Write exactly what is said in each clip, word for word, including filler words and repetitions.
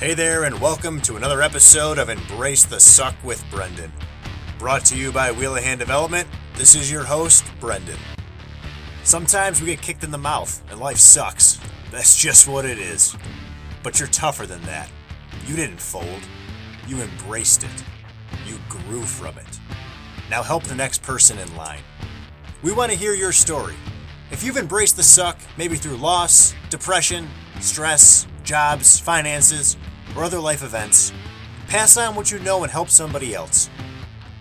Hey there, and welcome to another episode of Embrace the Suck with Brendan. Brought to you by Wheel of Hand Development, this is your host, Brendan. Sometimes we get kicked in the mouth, and life sucks. That's just what it is. But you're tougher than that. You didn't fold. You embraced it. You grew from it. Now help the next person in line. We want to hear your story. If you've embraced the suck, maybe through loss, depression, stress, jobs, finances, or other life events, pass on what you know and help somebody else.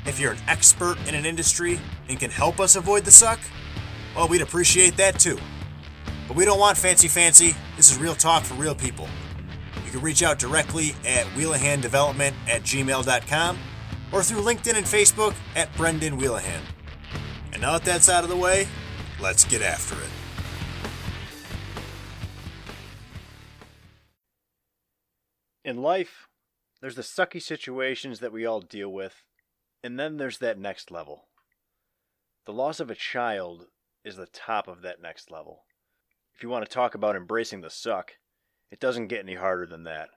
If you're an expert in an industry and can help us avoid the suck, well, we'd appreciate that too. But we don't want fancy fancy. This is real talk for real people. You can reach out directly at wheelahandevelopment at gmail dot com or through LinkedIn and Facebook at Brendan Wheelahan. And now that that's out of the way, let's get after it. In life, there's the sucky situations that we all deal with, and then there's that next level. The loss of a child is the top of that next level. If you want to talk about embracing the suck, it doesn't get any harder than that.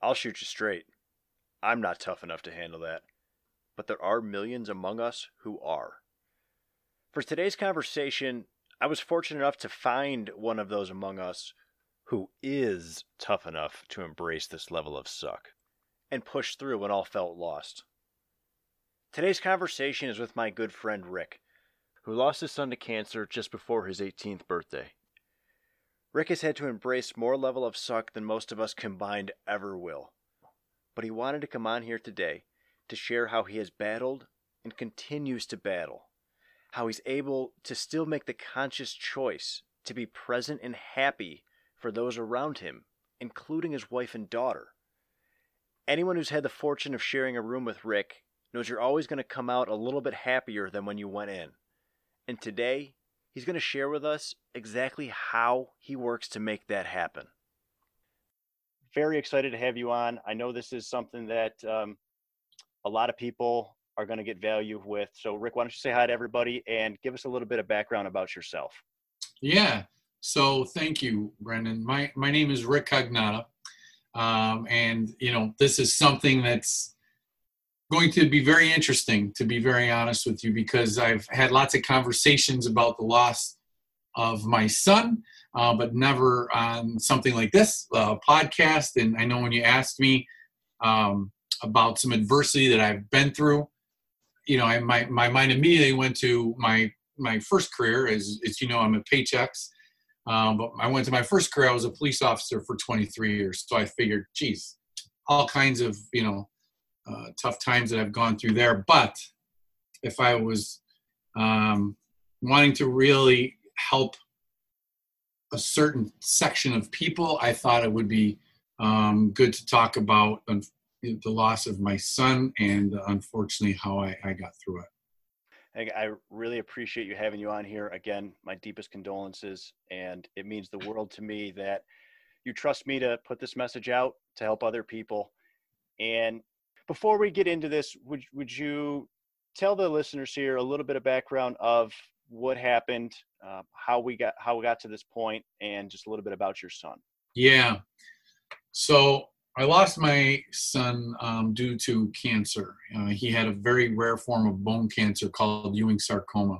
I'll shoot you straight. I'm not tough enough to handle that, but there are millions among us who are. For today's conversation, I was fortunate enough to find one of those among us who is tough enough to embrace this level of suck and push through when all felt lost. Today's conversation is with my good friend Rick, who lost his son to cancer just before his eighteenth birthday. Rick has had to embrace more level of suck than most of us combined ever will, but he wanted to come on here today to share how he has battled and continues to battle, how he's able to still make the conscious choice to be present and happy for those around him, including his wife and daughter. Anyone who's had the fortune of sharing a room with Rick knows you're always going to come out a little bit happier than when you went in. And today, he's going to share with us exactly how he works to make that happen. Very excited to have you on. I know this is something that um, a lot of people are going to get value with. So Rick, why don't you say hi to everybody and give us a little bit of background about yourself. Yeah. So thank you, Brendan. My my name is Rick Cognata, um, and you know this is something that's going to be very interesting, to be very honest with you, because I've had lots of conversations about the loss of my son, uh, but never on something like this uh, podcast. And I know when you asked me um, about some adversity that I've been through, you know, I, my my mind immediately went to my my first career. As as you know, I'm a paychecks. Um, but I went to my first career, I was a police officer for twenty-three years. So I figured, geez, all kinds of, you know, uh, tough times that I've gone through there. But if I was um, wanting to really help a certain section of people, I thought it would be um, good to talk about un- the loss of my son and uh, unfortunately how I, I got through it. I really appreciate you having you on here. Again, my deepest condolences, and it means the world to me that you trust me to put this message out to help other people. And before we get into this, would would you tell the listeners here a little bit of background of what happened, uh, how we got how we got to this point, and just a little bit about your son? Yeah. So I lost my son um, due to cancer. Uh, he had a very rare form of bone cancer called Ewing sarcoma.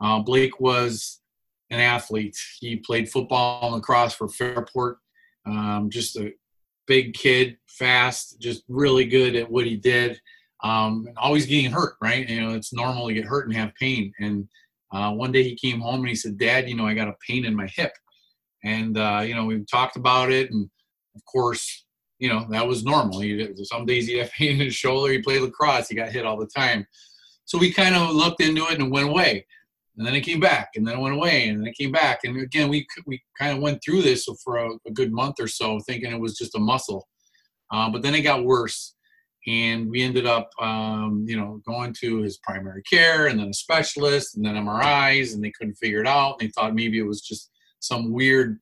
Uh, Blake was an athlete. He played football and lacrosse for Fairport. Um, just a big kid, fast, just really good at what he did. Um, and always getting hurt, right? You know, it's normal to get hurt and have pain. And uh, one day he came home and he said, "Dad, you know, I got a pain in my hip." And, uh, you know, we talked about it. And, of course, you know, that was normal. He, some days he'd have pain in his shoulder. He played lacrosse. He got hit all the time. So we kind of looked into it and it went away. And then it came back. And then it went away. And then it came back. And again, we we kind of went through this for a, a good month or so, thinking it was just a muscle. Uh, but then it got worse. And we ended up, um, you know, going to his primary care and then a specialist and then M R Is. And they couldn't figure it out. They thought maybe it was just some weird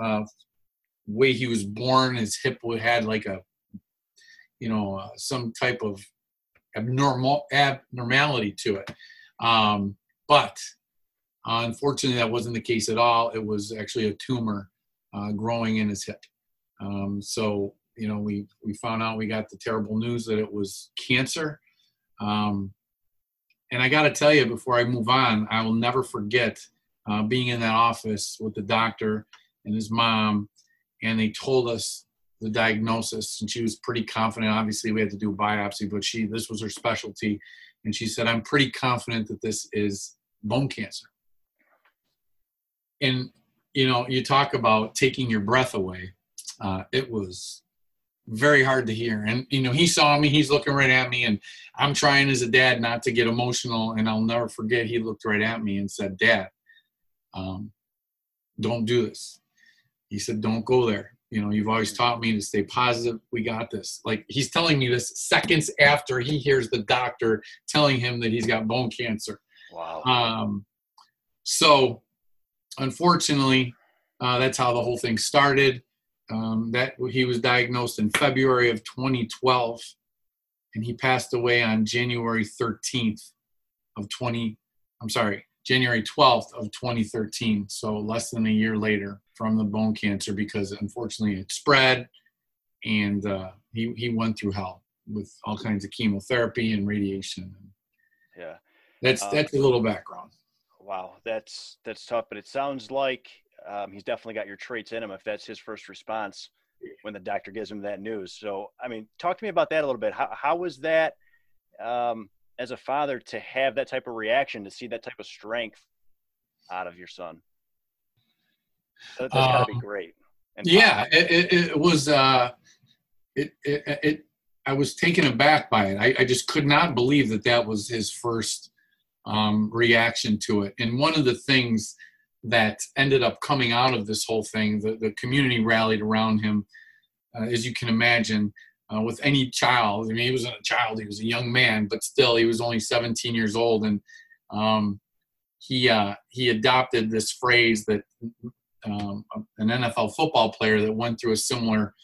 uh way he was born. His hip would had like a, you know, uh, some type of abnormal abnormality to it. Um, but uh, unfortunately, that wasn't the case at all. It was actually a tumor uh, growing in his hip. Um, so you know, we, we found out, we got the terrible news that it was cancer. Um, and I got to tell you, before I move on, I will never forget uh, being in that office with the doctor and his mom, and they told us the diagnosis, and she was pretty confident. Obviously we had to do a biopsy, but she, this was her specialty. And she said, I'm pretty confident that this is bone cancer. And, you know, you talk about taking your breath away. Uh, it was very hard to hear. And, you know, he saw me, he's looking right at me, and I'm trying as a dad not to get emotional. And I'll never forget, he looked right at me and said, Dad, um, don't do this. He said, don't go there. You know, you've always taught me to stay positive. We got this. Like, he's telling me this seconds after he hears the doctor telling him that he's got bone cancer. Wow. Um, so unfortunately, uh, that's how the whole thing started. Um, that he was diagnosed in February of twenty twelve, and he passed away on January thirteenth of twenty. I'm sorry, January twelfth of twenty thirteen. So less than a year later from the bone cancer, because unfortunately it spread, and uh, he he went through hell with all kinds of chemotherapy and radiation. Yeah, that's um, that's a little background. Wow, that's that's tough, but it sounds like. Um, he's definitely got your traits in him if that's his first response when the doctor gives him that news. So, I mean, talk to me about that a little bit. How how was that um, as a father to have that type of reaction, to see that type of strength out of your son? That, that's um, gotta be great. And yeah, it, it was, uh, it, it, it, I was taken aback by it. I, I just could not believe that that was his first um, reaction to it. And one of the things that ended up coming out of this whole thing, the, the community rallied around him, uh, as you can imagine, uh, with any child. I mean, he wasn't a child, he was a young man, but still, he was only seventeen years old. And um, he uh, he adopted this phrase that um, an N F L football player that went through a similar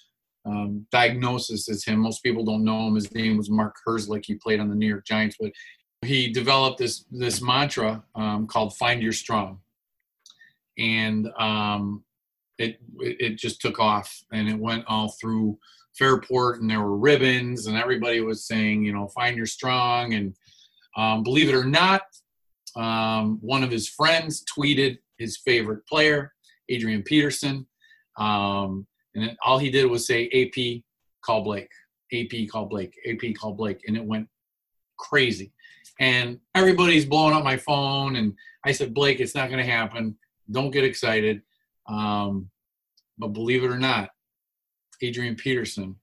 um, diagnosis as him. Most people don't know him. His name was Mark Herzlich. He played on the New York Giants, but he developed this, this mantra um, called Find Your Strong. And um, it it just took off, and it went all through Fairport, and there were ribbons, and everybody was saying, you know, find your strong. And um, believe it or not, um, one of his friends tweeted his favorite player, Adrian Peterson, um, and then all he did was say, A P, call Blake, A P, call Blake, A P, call Blake, and it went crazy. And everybody's blowing up my phone, and I said, Blake, it's not going to happen. Don't get excited. Um, but believe it or not, Adrian Peterson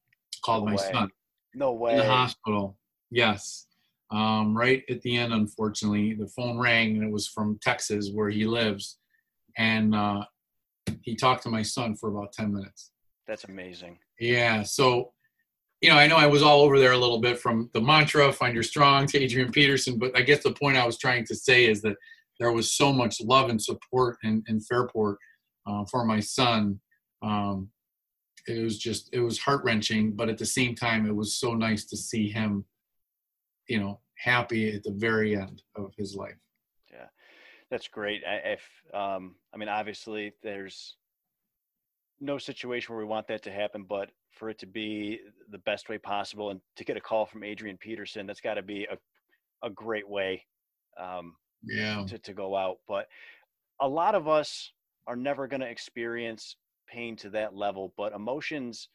called my son. No way. In the hospital. Yes. Um, right at the end, unfortunately, the phone rang, and it was from Texas where he lives. And uh, he talked to my son for about ten minutes. That's amazing. Yeah. So, you know, I know I was all over there a little bit, from the mantra, Find Your Strong, to Adrian Peterson. But I guess the point I was trying to say is that there was so much love and support in, in Fairport uh, for my son. Um, it was just, it was heart-wrenching, but at the same time, it was so nice to see him, you know, happy at the very end of his life. Yeah, that's great. I, if um, I mean, obviously, there's no situation where we want that to happen, but for it to be the best way possible, and to get a call from Adrian Peterson, that's got to be a, a great way. Um, Yeah. To, to go out. But a lot of us are never going to experience pain to that level, but emotions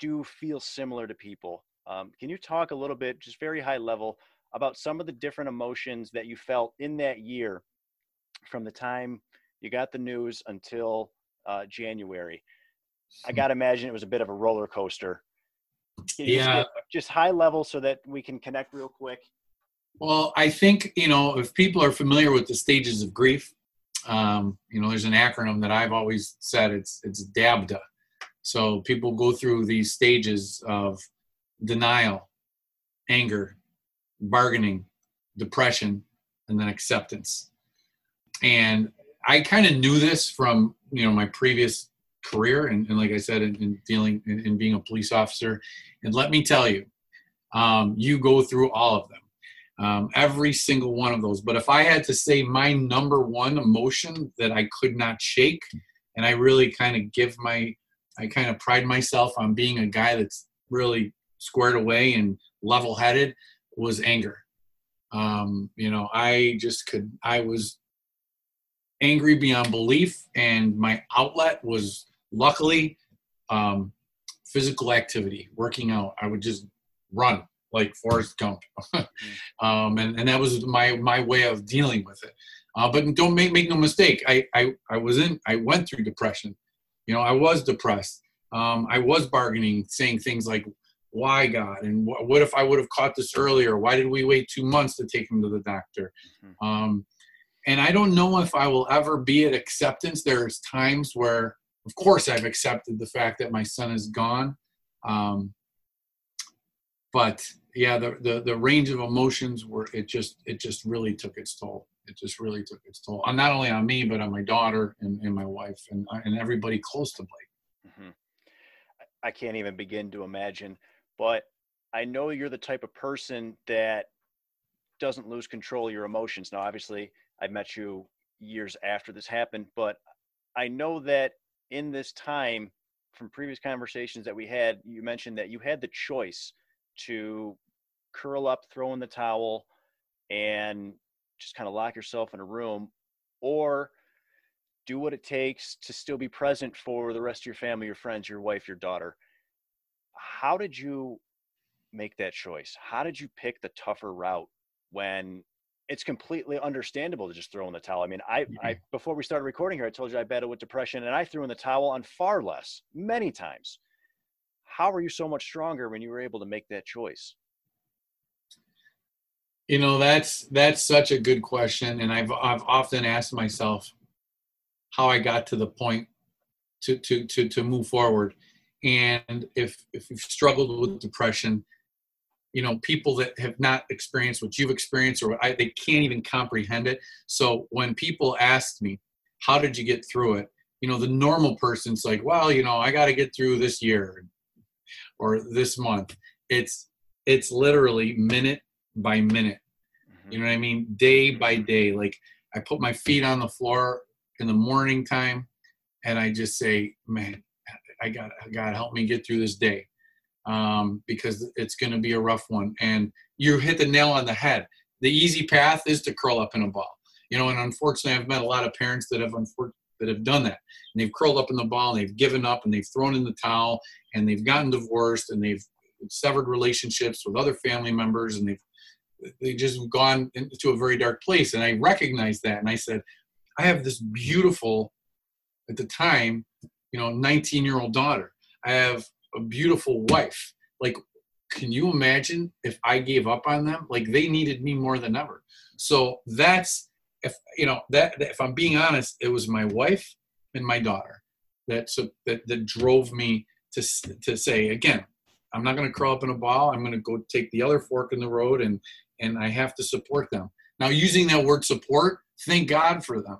do feel similar to people. Um, can you talk a little bit, just very high level, about some of the different emotions that you felt in that year, from the time you got the news until uh, January? I got to imagine it was a bit of a roller coaster. Can you yeah. Just, just high level so that we can connect real quick. Well, I think, you know, if people are familiar with the stages of grief, um, you know, there's an acronym that I've always said, it's it's D A B D A. So people go through these stages of denial, anger, bargaining, depression, and then acceptance. And I kind of knew this from, you know, my previous career. And, and like I said, in, in dealing in, in being a police officer, and let me tell you, um, you go through all of them. Um, every single one of those. But if I had to say my number one emotion that I could not shake, and I really kind of give my I kind of pride myself on being a guy that's really squared away and level-headed, was anger. Um, you know, I just could, I was angry beyond belief, and my outlet was luckily um, physical activity, working out. I would just run like Forrest Gump. um, and, and that was my, my way of dealing with it. Uh, but don't make, make no mistake. I, I, I was in, I went through depression. You know, I was depressed. Um, I was bargaining, saying things like, why God? And wh what if I would have caught this earlier? Why did we wait two months to take him to the doctor? Mm-hmm. um, and I don't know if I will ever be at acceptance. There's times where, of course, I've accepted the fact that my son is gone. Um, but yeah, the, the, the range of emotions were, it just, it just really took its toll. It just really took its toll on not only on me, but on my daughter and, and my wife and, and everybody close to Blake. Mm-hmm. I can't even begin to imagine, but I know you're the type of person that doesn't lose control of your emotions. Now, obviously I met you years after this happened, but I know that in this time from previous conversations that we had, you mentioned that you had the choice to curl up, throw in the towel, and just kind of lock yourself in a room, or do what it takes to still be present for the rest of your family, your friends, your wife, your daughter. How did you make that choice? How did you pick the tougher route when it's completely understandable to just throw in the towel? I mean, I, mm-hmm. I before we started recording here, I told you I battled with depression, and I threw in the towel on far less, many times. How are you so much stronger when you were able to make that choice? You know, that's, that's such a good question. And I've, I've often asked myself how I got to the point to, to, to, to move forward. And if, if you've struggled with depression, you know, people that have not experienced what you've experienced, or what I, they can't even comprehend it. So when people ask me, how did you get through it? You know, the normal person's like, well, you know, I got to get through this year or this month. It's, it's literally minute by minute. You know what I mean? Day by day. Like, I put my feet on the floor in the morning time, and I just say, man, I got, God, help me get through this day, um, because it's going to be a rough one. And you hit the nail on the head. The easy path is to curl up in a ball, you know. And unfortunately, I've met a lot of parents that have that have done that, and they've curled up in the ball, and they've given up, and they've thrown in the towel, and they've gotten divorced, and they've severed relationships with other family members, and they've they just gone into a very dark place. And I recognized that. And I said, I have this beautiful, at the time, you know, nineteen year old daughter. I have a beautiful wife. Like, can you imagine if I gave up on them? Like, they needed me more than ever. So that's, if, you know, that, if I'm being honest, it was my wife and my daughter that, so that, that drove me to, to say, again, I'm not going to curl up in a ball. I'm going to go take the other fork in the road, and, and I have to support them. Now, using that word support, thank God for them.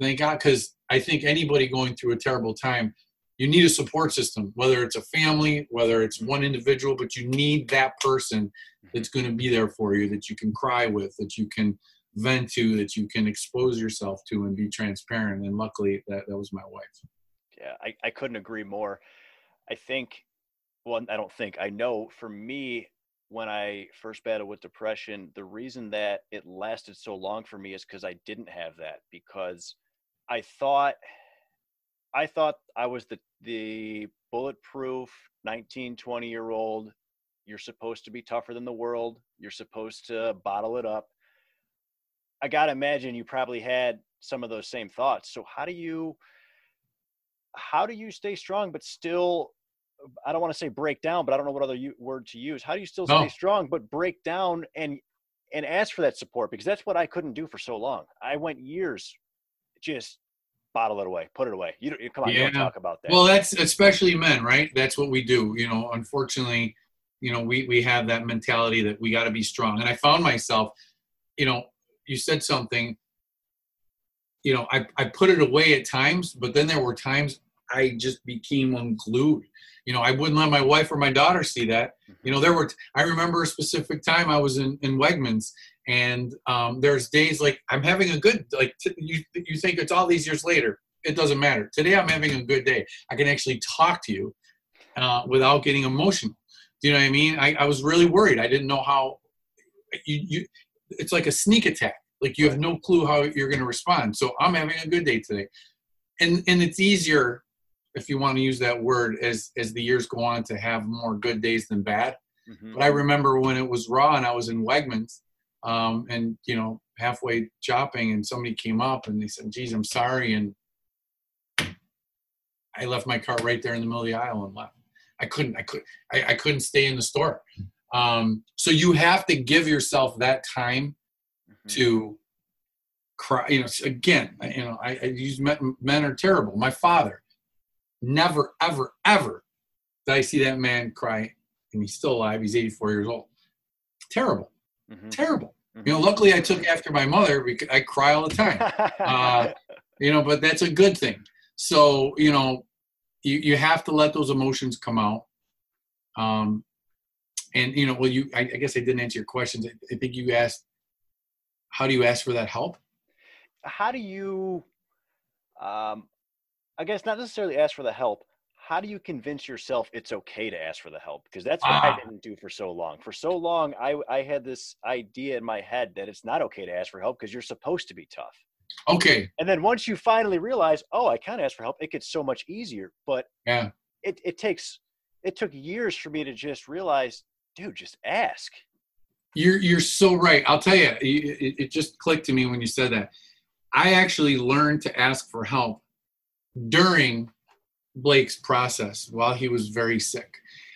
Thank God, because I think anybody going through a terrible time, you need a support system, whether it's a family, whether it's one individual, but you need that person that's going to be there for you, that you can cry with, that you can vent to, that you can expose yourself to and be transparent. And luckily, that, that was my wife. Yeah, I, I couldn't agree more. I think, well, I don't think, I know for me, when I first battled with depression, the reason that it lasted so long for me is because I didn't have that, because I thought, I thought I was the, the bulletproof nineteen, twenty year old. You're supposed to be tougher than the world. You're supposed to bottle it up. I got to imagine you probably had some of those same thoughts. So how do you, how do you stay strong, but still, I don't want to say break down, but I don't know what other u word to use. How do you still stay no. strong, but break down and, and ask for that support? Because that's what I couldn't do for so long. I went years, just bottle it away, put it away. You don't, come on, yeah. you don't talk about that. Well, that's especially men, right? That's what we do. You know, unfortunately, you know, we, we have that mentality that we got to be strong. And I found myself, you know, you said something, you know, I, I put it away at times, but then there were times I just became unglued. You know, I wouldn't let my wife or my daughter see that. You know, there were, I remember a specific time I was in, in Wegmans, and um, there's days like I'm having a good, like, you, you think it's all these years later. it doesn't matter. Today I'm having a good day. I can actually talk to you uh, without getting emotional. Do you know what I mean? I, I was really worried. I didn't know how you, you, it's like a sneak attack. Like you have no clue how you're going to respond. So I'm having a good day today. And, and it's easier, if you want to use that word, as, as the years go on, to have more good days than bad. Mm-hmm. But I remember when it was raw and I was in Wegmans um, and, you know, halfway shopping, and somebody came up and they said, geez, I'm sorry. And I left my cart right there in the middle of the aisle and left. I couldn't, I couldn't, I, I couldn't stay in the store. Um, so you have to give yourself that time mm-hmm. to cry. You know, again, I, you know, I, I use men, men are terrible. My father, never, ever, ever did I see that man cry, and he's still alive. He's eighty-four years old. Terrible, mm-hmm. terrible. Mm-hmm. You know, luckily I took after my mother because I cry all the time. uh, you know, but that's a good thing. So, you know, you, you have to let those emotions come out. Um, and, you know, well, you, I, I guess I didn't answer your questions. I, I think you asked, how do you ask for that help? How do you, um, I guess not necessarily ask for the help. How do you convince yourself it's okay to ask for the help? Because that's what ah. I didn't do for so long. For so long, I, I had this idea in my head that it's not okay to ask for help because you're supposed to be tough. Okay. And then once you finally realize, oh, I can ask for help, it gets so much easier. But yeah, it, it takes, it took years for me to just realize, dude, just ask. You're, you're so right. I'll tell you, it, it just clicked to me when you said that. I actually learned to ask for help during Blake's process while he was very sick,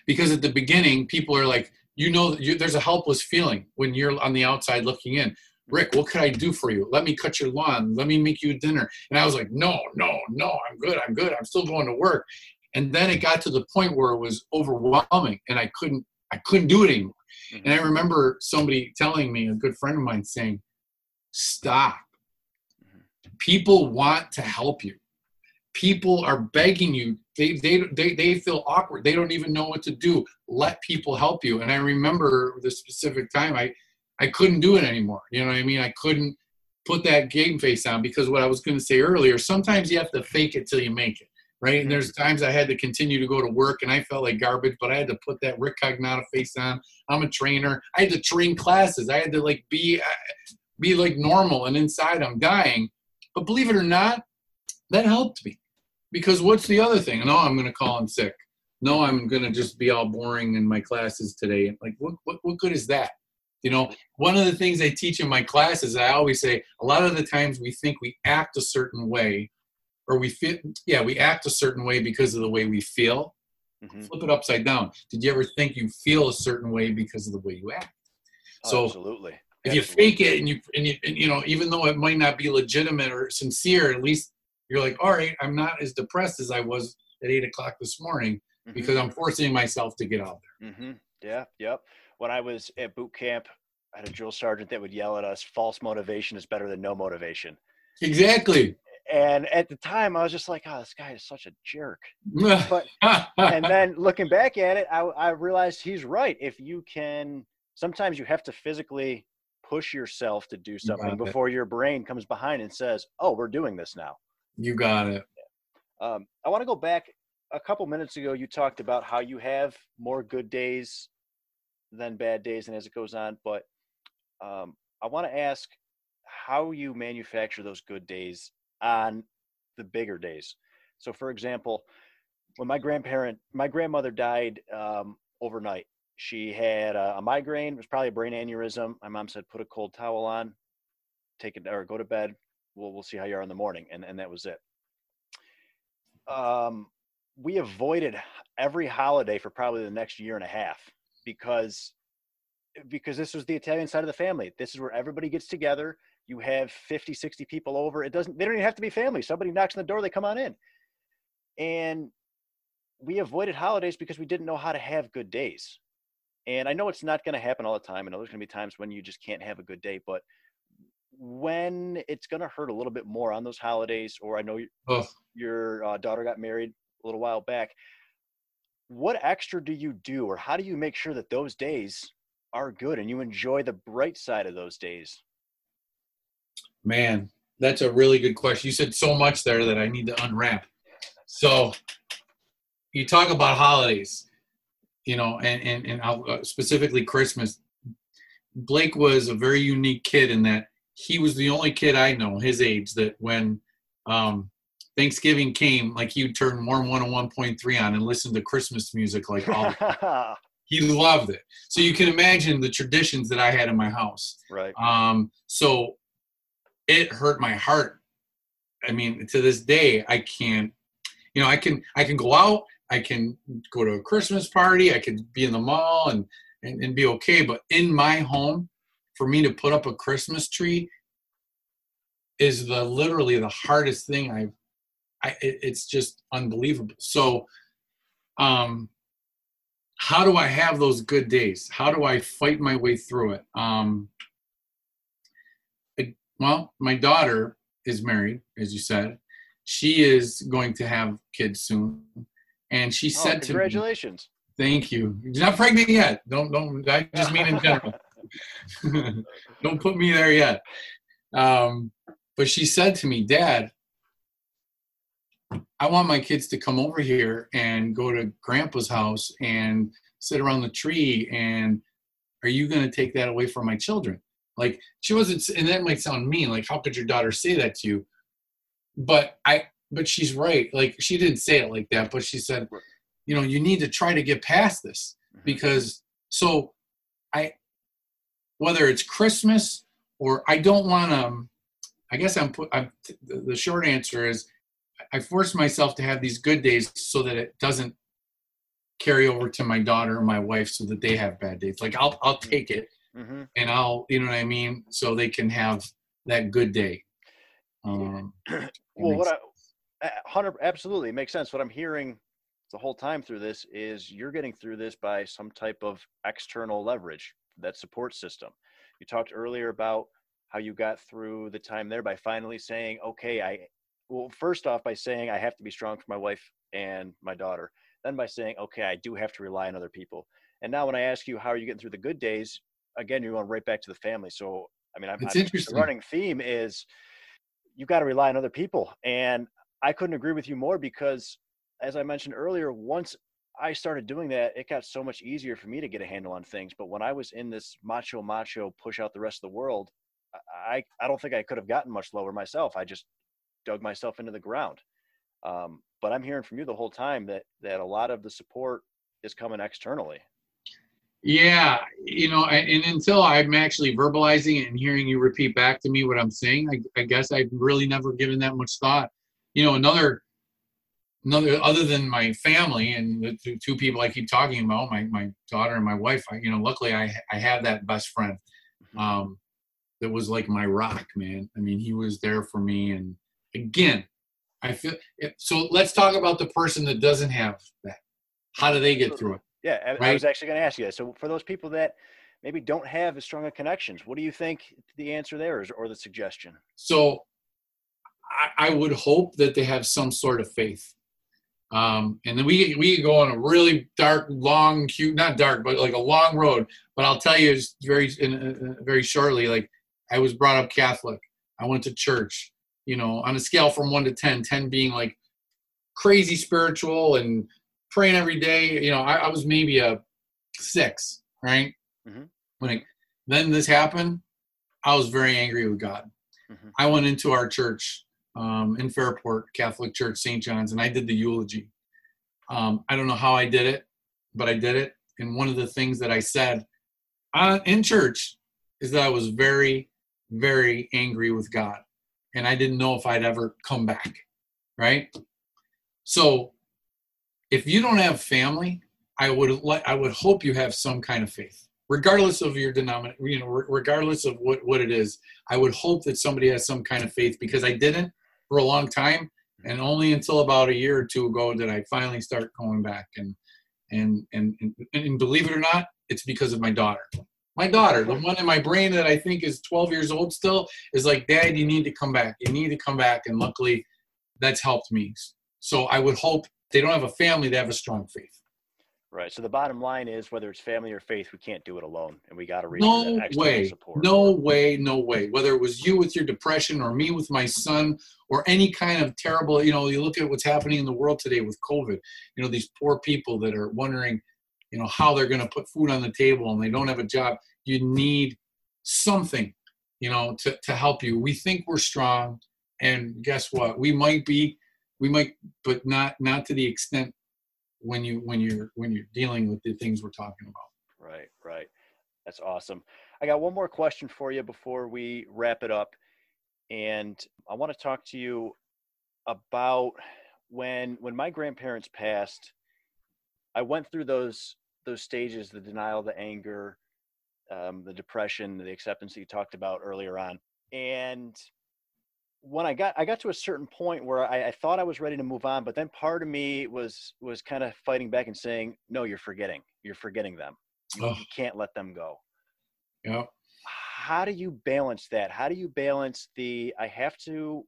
because at the beginning people are like, you know, you, there's a helpless feeling when you're on the outside looking in. Rick, what could I do for you? Let me cut your lawn. Let me make you dinner. And I was like, no, no, no, I'm good. I'm good. I'm still going to work. And then it got to the point where it was overwhelming and I couldn't, I couldn't do it anymore. And I remember somebody telling me, a good friend of mine, saying, stop. People want to help you. People are begging you. They, they, they, they feel awkward. They don't even know what to do. Let people help you. And I remember the specific time I, I couldn't do it anymore. You know what I mean? I couldn't put that game face on, because what I was going to say earlier, sometimes you have to fake it till you make it, right? And there's times I had to continue to go to work and I felt like garbage, but I had to put that Rick Cognata face on. I'm a trainer. I had to train classes. I had to like be, be like normal, and inside I'm dying. But believe it or not, that helped me, because what's the other thing? No, I'm going to call in sick. No, I'm going to just be all boring in my classes today. Like what, what, what good is that? You know, one of the things I teach in my classes, I always say, a lot of the times we think we act a certain way, or we feel, yeah, we act a certain way because of the way we feel. Mm-hmm. Flip it upside down. Did you ever think you feel a certain way because of the way you act? Oh, so absolutely. If absolutely. you fake it and you, and you, and, you know, even though it might not be legitimate or sincere, at least you're like, all right, I'm not as depressed as I was at eight o'clock this morning mm-hmm. because I'm forcing myself to get out there. Mm-hmm. Yeah. Yep. When I was at boot camp, I had a drill sergeant that would yell at us, false motivation is better than no motivation. Exactly. And at the time I was just like, oh, this guy is such a jerk. But, and then looking back at it, I, I realized he's right. If you can, sometimes you have to physically push yourself to do something you before it. your brain comes behind and says, oh, we're doing this now. You got it. Um, I want to go back a couple minutes ago. You talked about how you have more good days than bad days, and as it goes on, but um, I want to ask how you manufacture those good days on the bigger days. So for example, when my grandparent, my grandmother died um, overnight, she had a, a migraine. It was probably a brain aneurysm. My mom said, put a cold towel on, take it or go to bed. We'll, we'll see how you are in the morning. And, and that was it. Um, we avoided every holiday for probably the next year and a half. Because, because this was the Italian side of the family. This is where everybody gets together. You have fifty, sixty people over. It doesn't, they don't even have to be family. Somebody knocks on the door, they come on in. And we avoided holidays because we didn't know how to have good days. And I know it's not going to happen all the time. I know there's going to be times when you just can't have a good day, but when it's going to hurt a little bit more on those holidays, or I know oh. your uh, daughter got married a little while back, what extra do you do, or how do you make sure that those days are good and you enjoy the bright side of those days? Man, That's a really good question. You said so much there that I need to unwrap. So you talk about holidays, you know, and, and, and I'll, uh, specifically Christmas. Blake was a very unique kid in that he was the only kid I know his age that when um, Thanksgiving came, like he would turn Warm one oh one point three on and listen to Christmas music like all the He loved it. So you can imagine the traditions that I had in my house. Right. Um, so it hurt my heart. I mean, to this day, I can't, you know, I can, I can go out, I can go to a Christmas party, I can be in the mall and, and, and be okay. But in my home, for me to put up a Christmas tree is the, literally the hardest thing I've, I, it, it's just unbelievable. So, um, how do I have those good days? How do I fight my way through it? Um, I, well, my daughter is married, as you said. She is going to have kids soon. And she said oh, to me, congratulations. Thank you. She's not pregnant yet. Don't, don't, I just mean in general. Don't put me there yet. Um, but she said to me, Dad, I want my kids to come over here and go to grandpa's house and sit around the tree. And are you going to take that away from my children? Like she wasn't, and that might sound mean, like how could your daughter say that to you? But I, but she's right. Like she didn't say it like that, but she said, you know, you need to try to get past this because so I, whether it's Christmas or I don't want to, I guess I'm, put, I'm the short answer is, I force myself to have these good days so that it doesn't carry over to my daughter and my wife so that they have bad days. Like I'll, I'll take it mm-hmm. and I'll, you know what I mean? So they can have that good day. Um, well, what I, one hundred absolutely makes sense. What I'm hearing the whole time through this is you're getting through this by some type of external leverage, that support system. You talked earlier about how you got through the time there by finally saying, okay, I, Well, first off, by saying I have to be strong for my wife and my daughter. Then by saying, okay, I do have to rely on other people. And now when I ask you, how are you getting through the good days? Again, you're going right back to the family. So, I mean, I'm, I'm, the running theme is you got to rely on other people. And I couldn't agree with you more because, as I mentioned earlier, once I started doing that, it got so much easier for me to get a handle on things. But when I was in this macho, macho push out the rest of the world, I, I don't think I could have gotten much lower myself. I just dug myself into the ground. Um, but I'm hearing from you the whole time that, that a lot of the support is coming externally. Yeah. You know, and, and until I'm actually verbalizing it and hearing you repeat back to me what I'm saying, I, I guess I've really never given that much thought. You know, another, another, other than my family and the two, two people I keep talking about, my, my daughter and my wife, I, you know, luckily I, I have that best friend um, that was like my rock, man. I mean, he was there for me and, Again, I feel so. Let's talk about the person that doesn't have that. How do they get through it? Yeah, I, right? I was actually going to ask you that. So, for those people that maybe don't have as strong of connections, what do you think the answer there is, or the suggestion? So, I, I would hope that they have some sort of faith. Um, and then we we go on a really dark, long, cute, not dark, but like a long road. But I'll tell you very in, uh, very shortly. Like I was brought up Catholic. I went to church. You know, on a scale from one to ten, ten being like crazy spiritual and praying every day. You know, I, I was maybe a six, right? Mm-hmm. When it, then this happened, I was very angry with God. Mm-hmm. I went into our church um, in Fairport, Catholic Church, Saint John's, and I did the eulogy. Um, I don't know how I did it, but I did it. And one of the things that I said uh, in church is that I was very, very angry with God. And I didn't know if I'd ever come back, right? So if you don't have family, I would let, I would hope you have some kind of faith, regardless of your denomination, you know, regardless of what, what it is. I would hope that somebody has some kind of faith because I didn't for a long time. And only until about a year or two ago did I finally start going back. And, and, and, and, and believe it or not, it's because of my daughter. My daughter, the one in my brain that I think is twelve years old still, is like, Dad, you need to come back. You need to come back. And luckily, that's helped me. So I would hope they don't have a family, they have a strong faith. Right. So the bottom line is, whether it's family or faith, we can't do it alone, and we got to reach no that way, support. No way, no way. Whether it was you with your depression, or me with my son, or any kind of terrible, you know, you look at what's happening in the world today with COVID. You know, these poor people that are wondering, you know, how they're going to put food on the table, and they don't have a job. You need something, you know, to to help you. We think we're strong, and guess what? We might be, we might, but not not to the extent. when you when you're when you're dealing with the things we're talking about. Right, right. That's awesome. I got one more question for you before we wrap it up. And I want to talk to you about when when my grandparents passed, I went through those those stages, the denial, the anger, um, the depression, the acceptance that you talked about earlier on. And when I got, I got to a certain point where I, I thought I was ready to move on, but then part of me was, was kind of fighting back and saying, no, you're forgetting, you're forgetting them. You, you can't let them go. Yeah. How do you balance that? How do you balance the, I have to,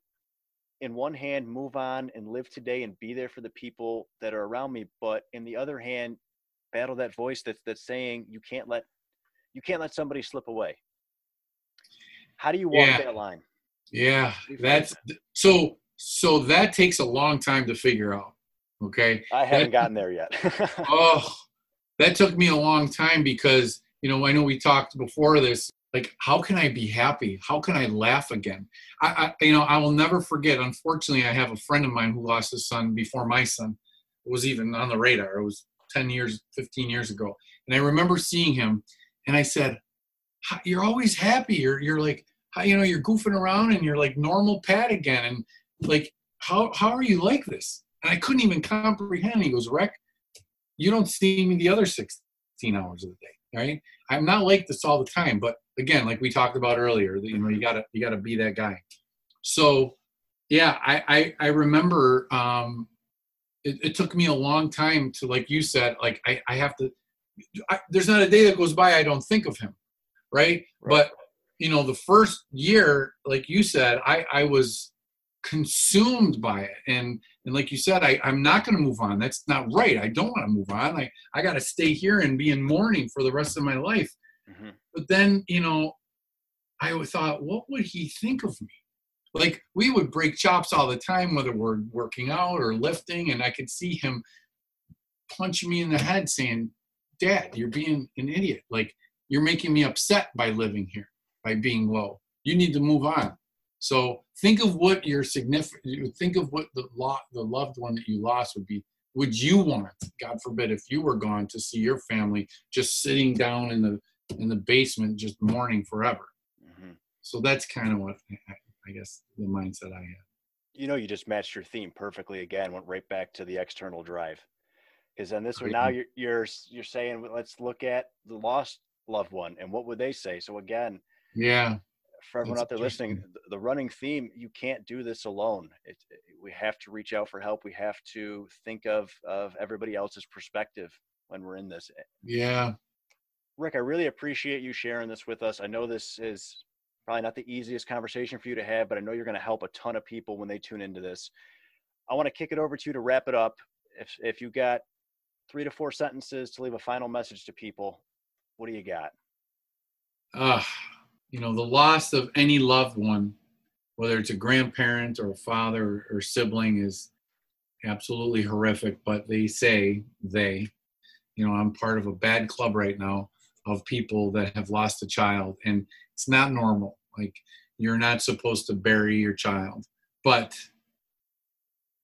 in one hand, move on and live today and be there for the people that are around me, but in the other hand, battle that voice that's, that's saying you can't let, you can't let somebody slip away. How do you walk yeah. that line? Yeah, that's so, so that takes a long time to figure out. Okay. I haven't that, gotten there yet. Oh, that took me a long time because, you know, I know we talked before this, like, how can I be happy? How can I laugh again? I, I, you know, I will never forget. Unfortunately, I have a friend of mine who lost his son before my son was even on the radar. It was ten years, fifteen years ago. And I remember seeing him and I said, you're always happy. You're, you're like, you know, you're goofing around and you're like normal Pat again. And like, how, how are you like this? And I couldn't even comprehend. He goes, Rick, you don't see me the other sixteen hours of the day. Right. I'm not like this all the time, but again, like we talked about earlier, you know, you gotta, you gotta be that guy. So yeah, I, I, I remember, um, it, it took me a long time to, like you said, like I, I have to, I, there's not a day that goes by I don't think of him. Right. Right. But, you know, the first year, like you said, I, I was consumed by it. And, and like you said, I, I'm not going to move on. That's not right. I don't want to move on. I, I got to stay here and be in mourning for the rest of my life. Mm-hmm. But then, you know, I thought, what would he think of me? Like, we would break chops all the time, whether we're working out or lifting. And I could see him punch me in the head saying, Dad, you're being an idiot. Like, you're making me upset by living here. By being low, you need to move on. So think of what your significant, think of what the lo- the loved one that you lost would be. Would you want, God forbid, if you were gone, to see your family just sitting down in the in the basement, just mourning forever? Mm-hmm. So that's kind of what I, I guess the mindset I had. You know, you just matched your theme perfectly again. Went right back to the external drive, because on this one now you're you're you're saying, let's look at the lost loved one and what would they say. So again. Yeah. For everyone out there listening, the running theme, you can't do this alone. It, it, we have to reach out for help. We have to think of, of everybody else's perspective when we're in this. Yeah. Rick, I really appreciate you sharing this with us. I know this is probably not the easiest conversation for you to have, but I know you're going to help a ton of people when they tune into this. I want to kick it over to you to wrap it up. If, if you got three to four sentences to leave a final message to people, what do you got? Ah. Uh. You know, the loss of any loved one, whether it's a grandparent or a father or sibling, is absolutely horrific. But they say they, you know, I'm part of a bad club right now of people that have lost a child. And it's not normal. Like, you're not supposed to bury your child. But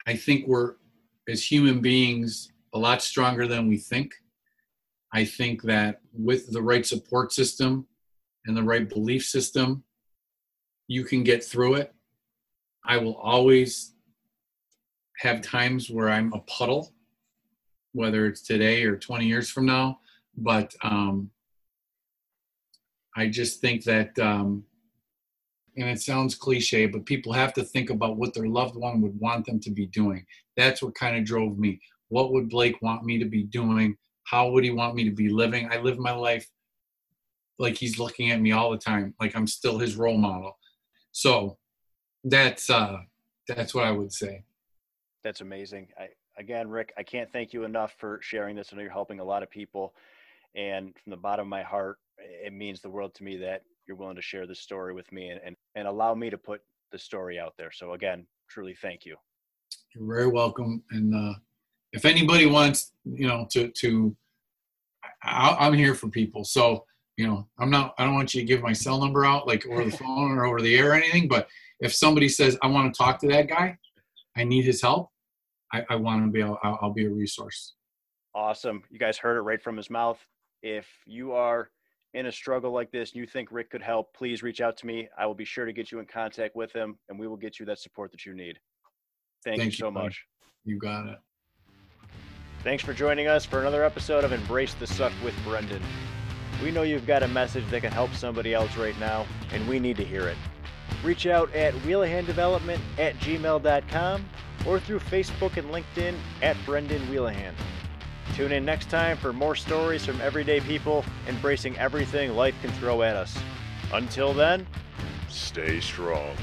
I think we're, as human beings, a lot stronger than we think. I think that with the right support system, and the right belief system, you can get through it. I will always have times where I'm a puddle, whether it's today or twenty years from now. But um, I just think that, um, and it sounds cliche, but people have to think about what their loved one would want them to be doing. That's what kind of drove me. What would Blake want me to be doing? How would he want me to be living? I live my life like he's looking at me all the time, like I'm still his role model. So that's uh, that's what I would say. That's amazing. I, again, Rick, I can't thank you enough for sharing this. I know you're helping a lot of people. And from the bottom of my heart, it means the world to me that you're willing to share this story with me and, and, and allow me to put the story out there. So again, truly thank you. You're very welcome. And uh, if anybody wants, you know, to, to I, I'm here for people. So, you know, I'm not, I don't want you to give my cell number out like over the phone or over the air or anything, but if somebody says, I want to talk to that guy, I need his help, I, I want to be, I'll, I'll be a resource. Awesome. You guys heard it right from his mouth. If you are in a struggle like this and you think Rick could help, please reach out to me. I will be sure to get you in contact with him and we will get you that support that you need. Thank, Thank you so you, much. You got it. Thanks for joining us for another episode of Embrace the Suck with Brendan. We know you've got a message that can help somebody else right now, and we need to hear it. Reach out at wheelahan development at gmail dot com or through Facebook and LinkedIn at Brendan Wheelahan. Tune in next time for more stories from everyday people embracing everything life can throw at us. Until then, stay strong.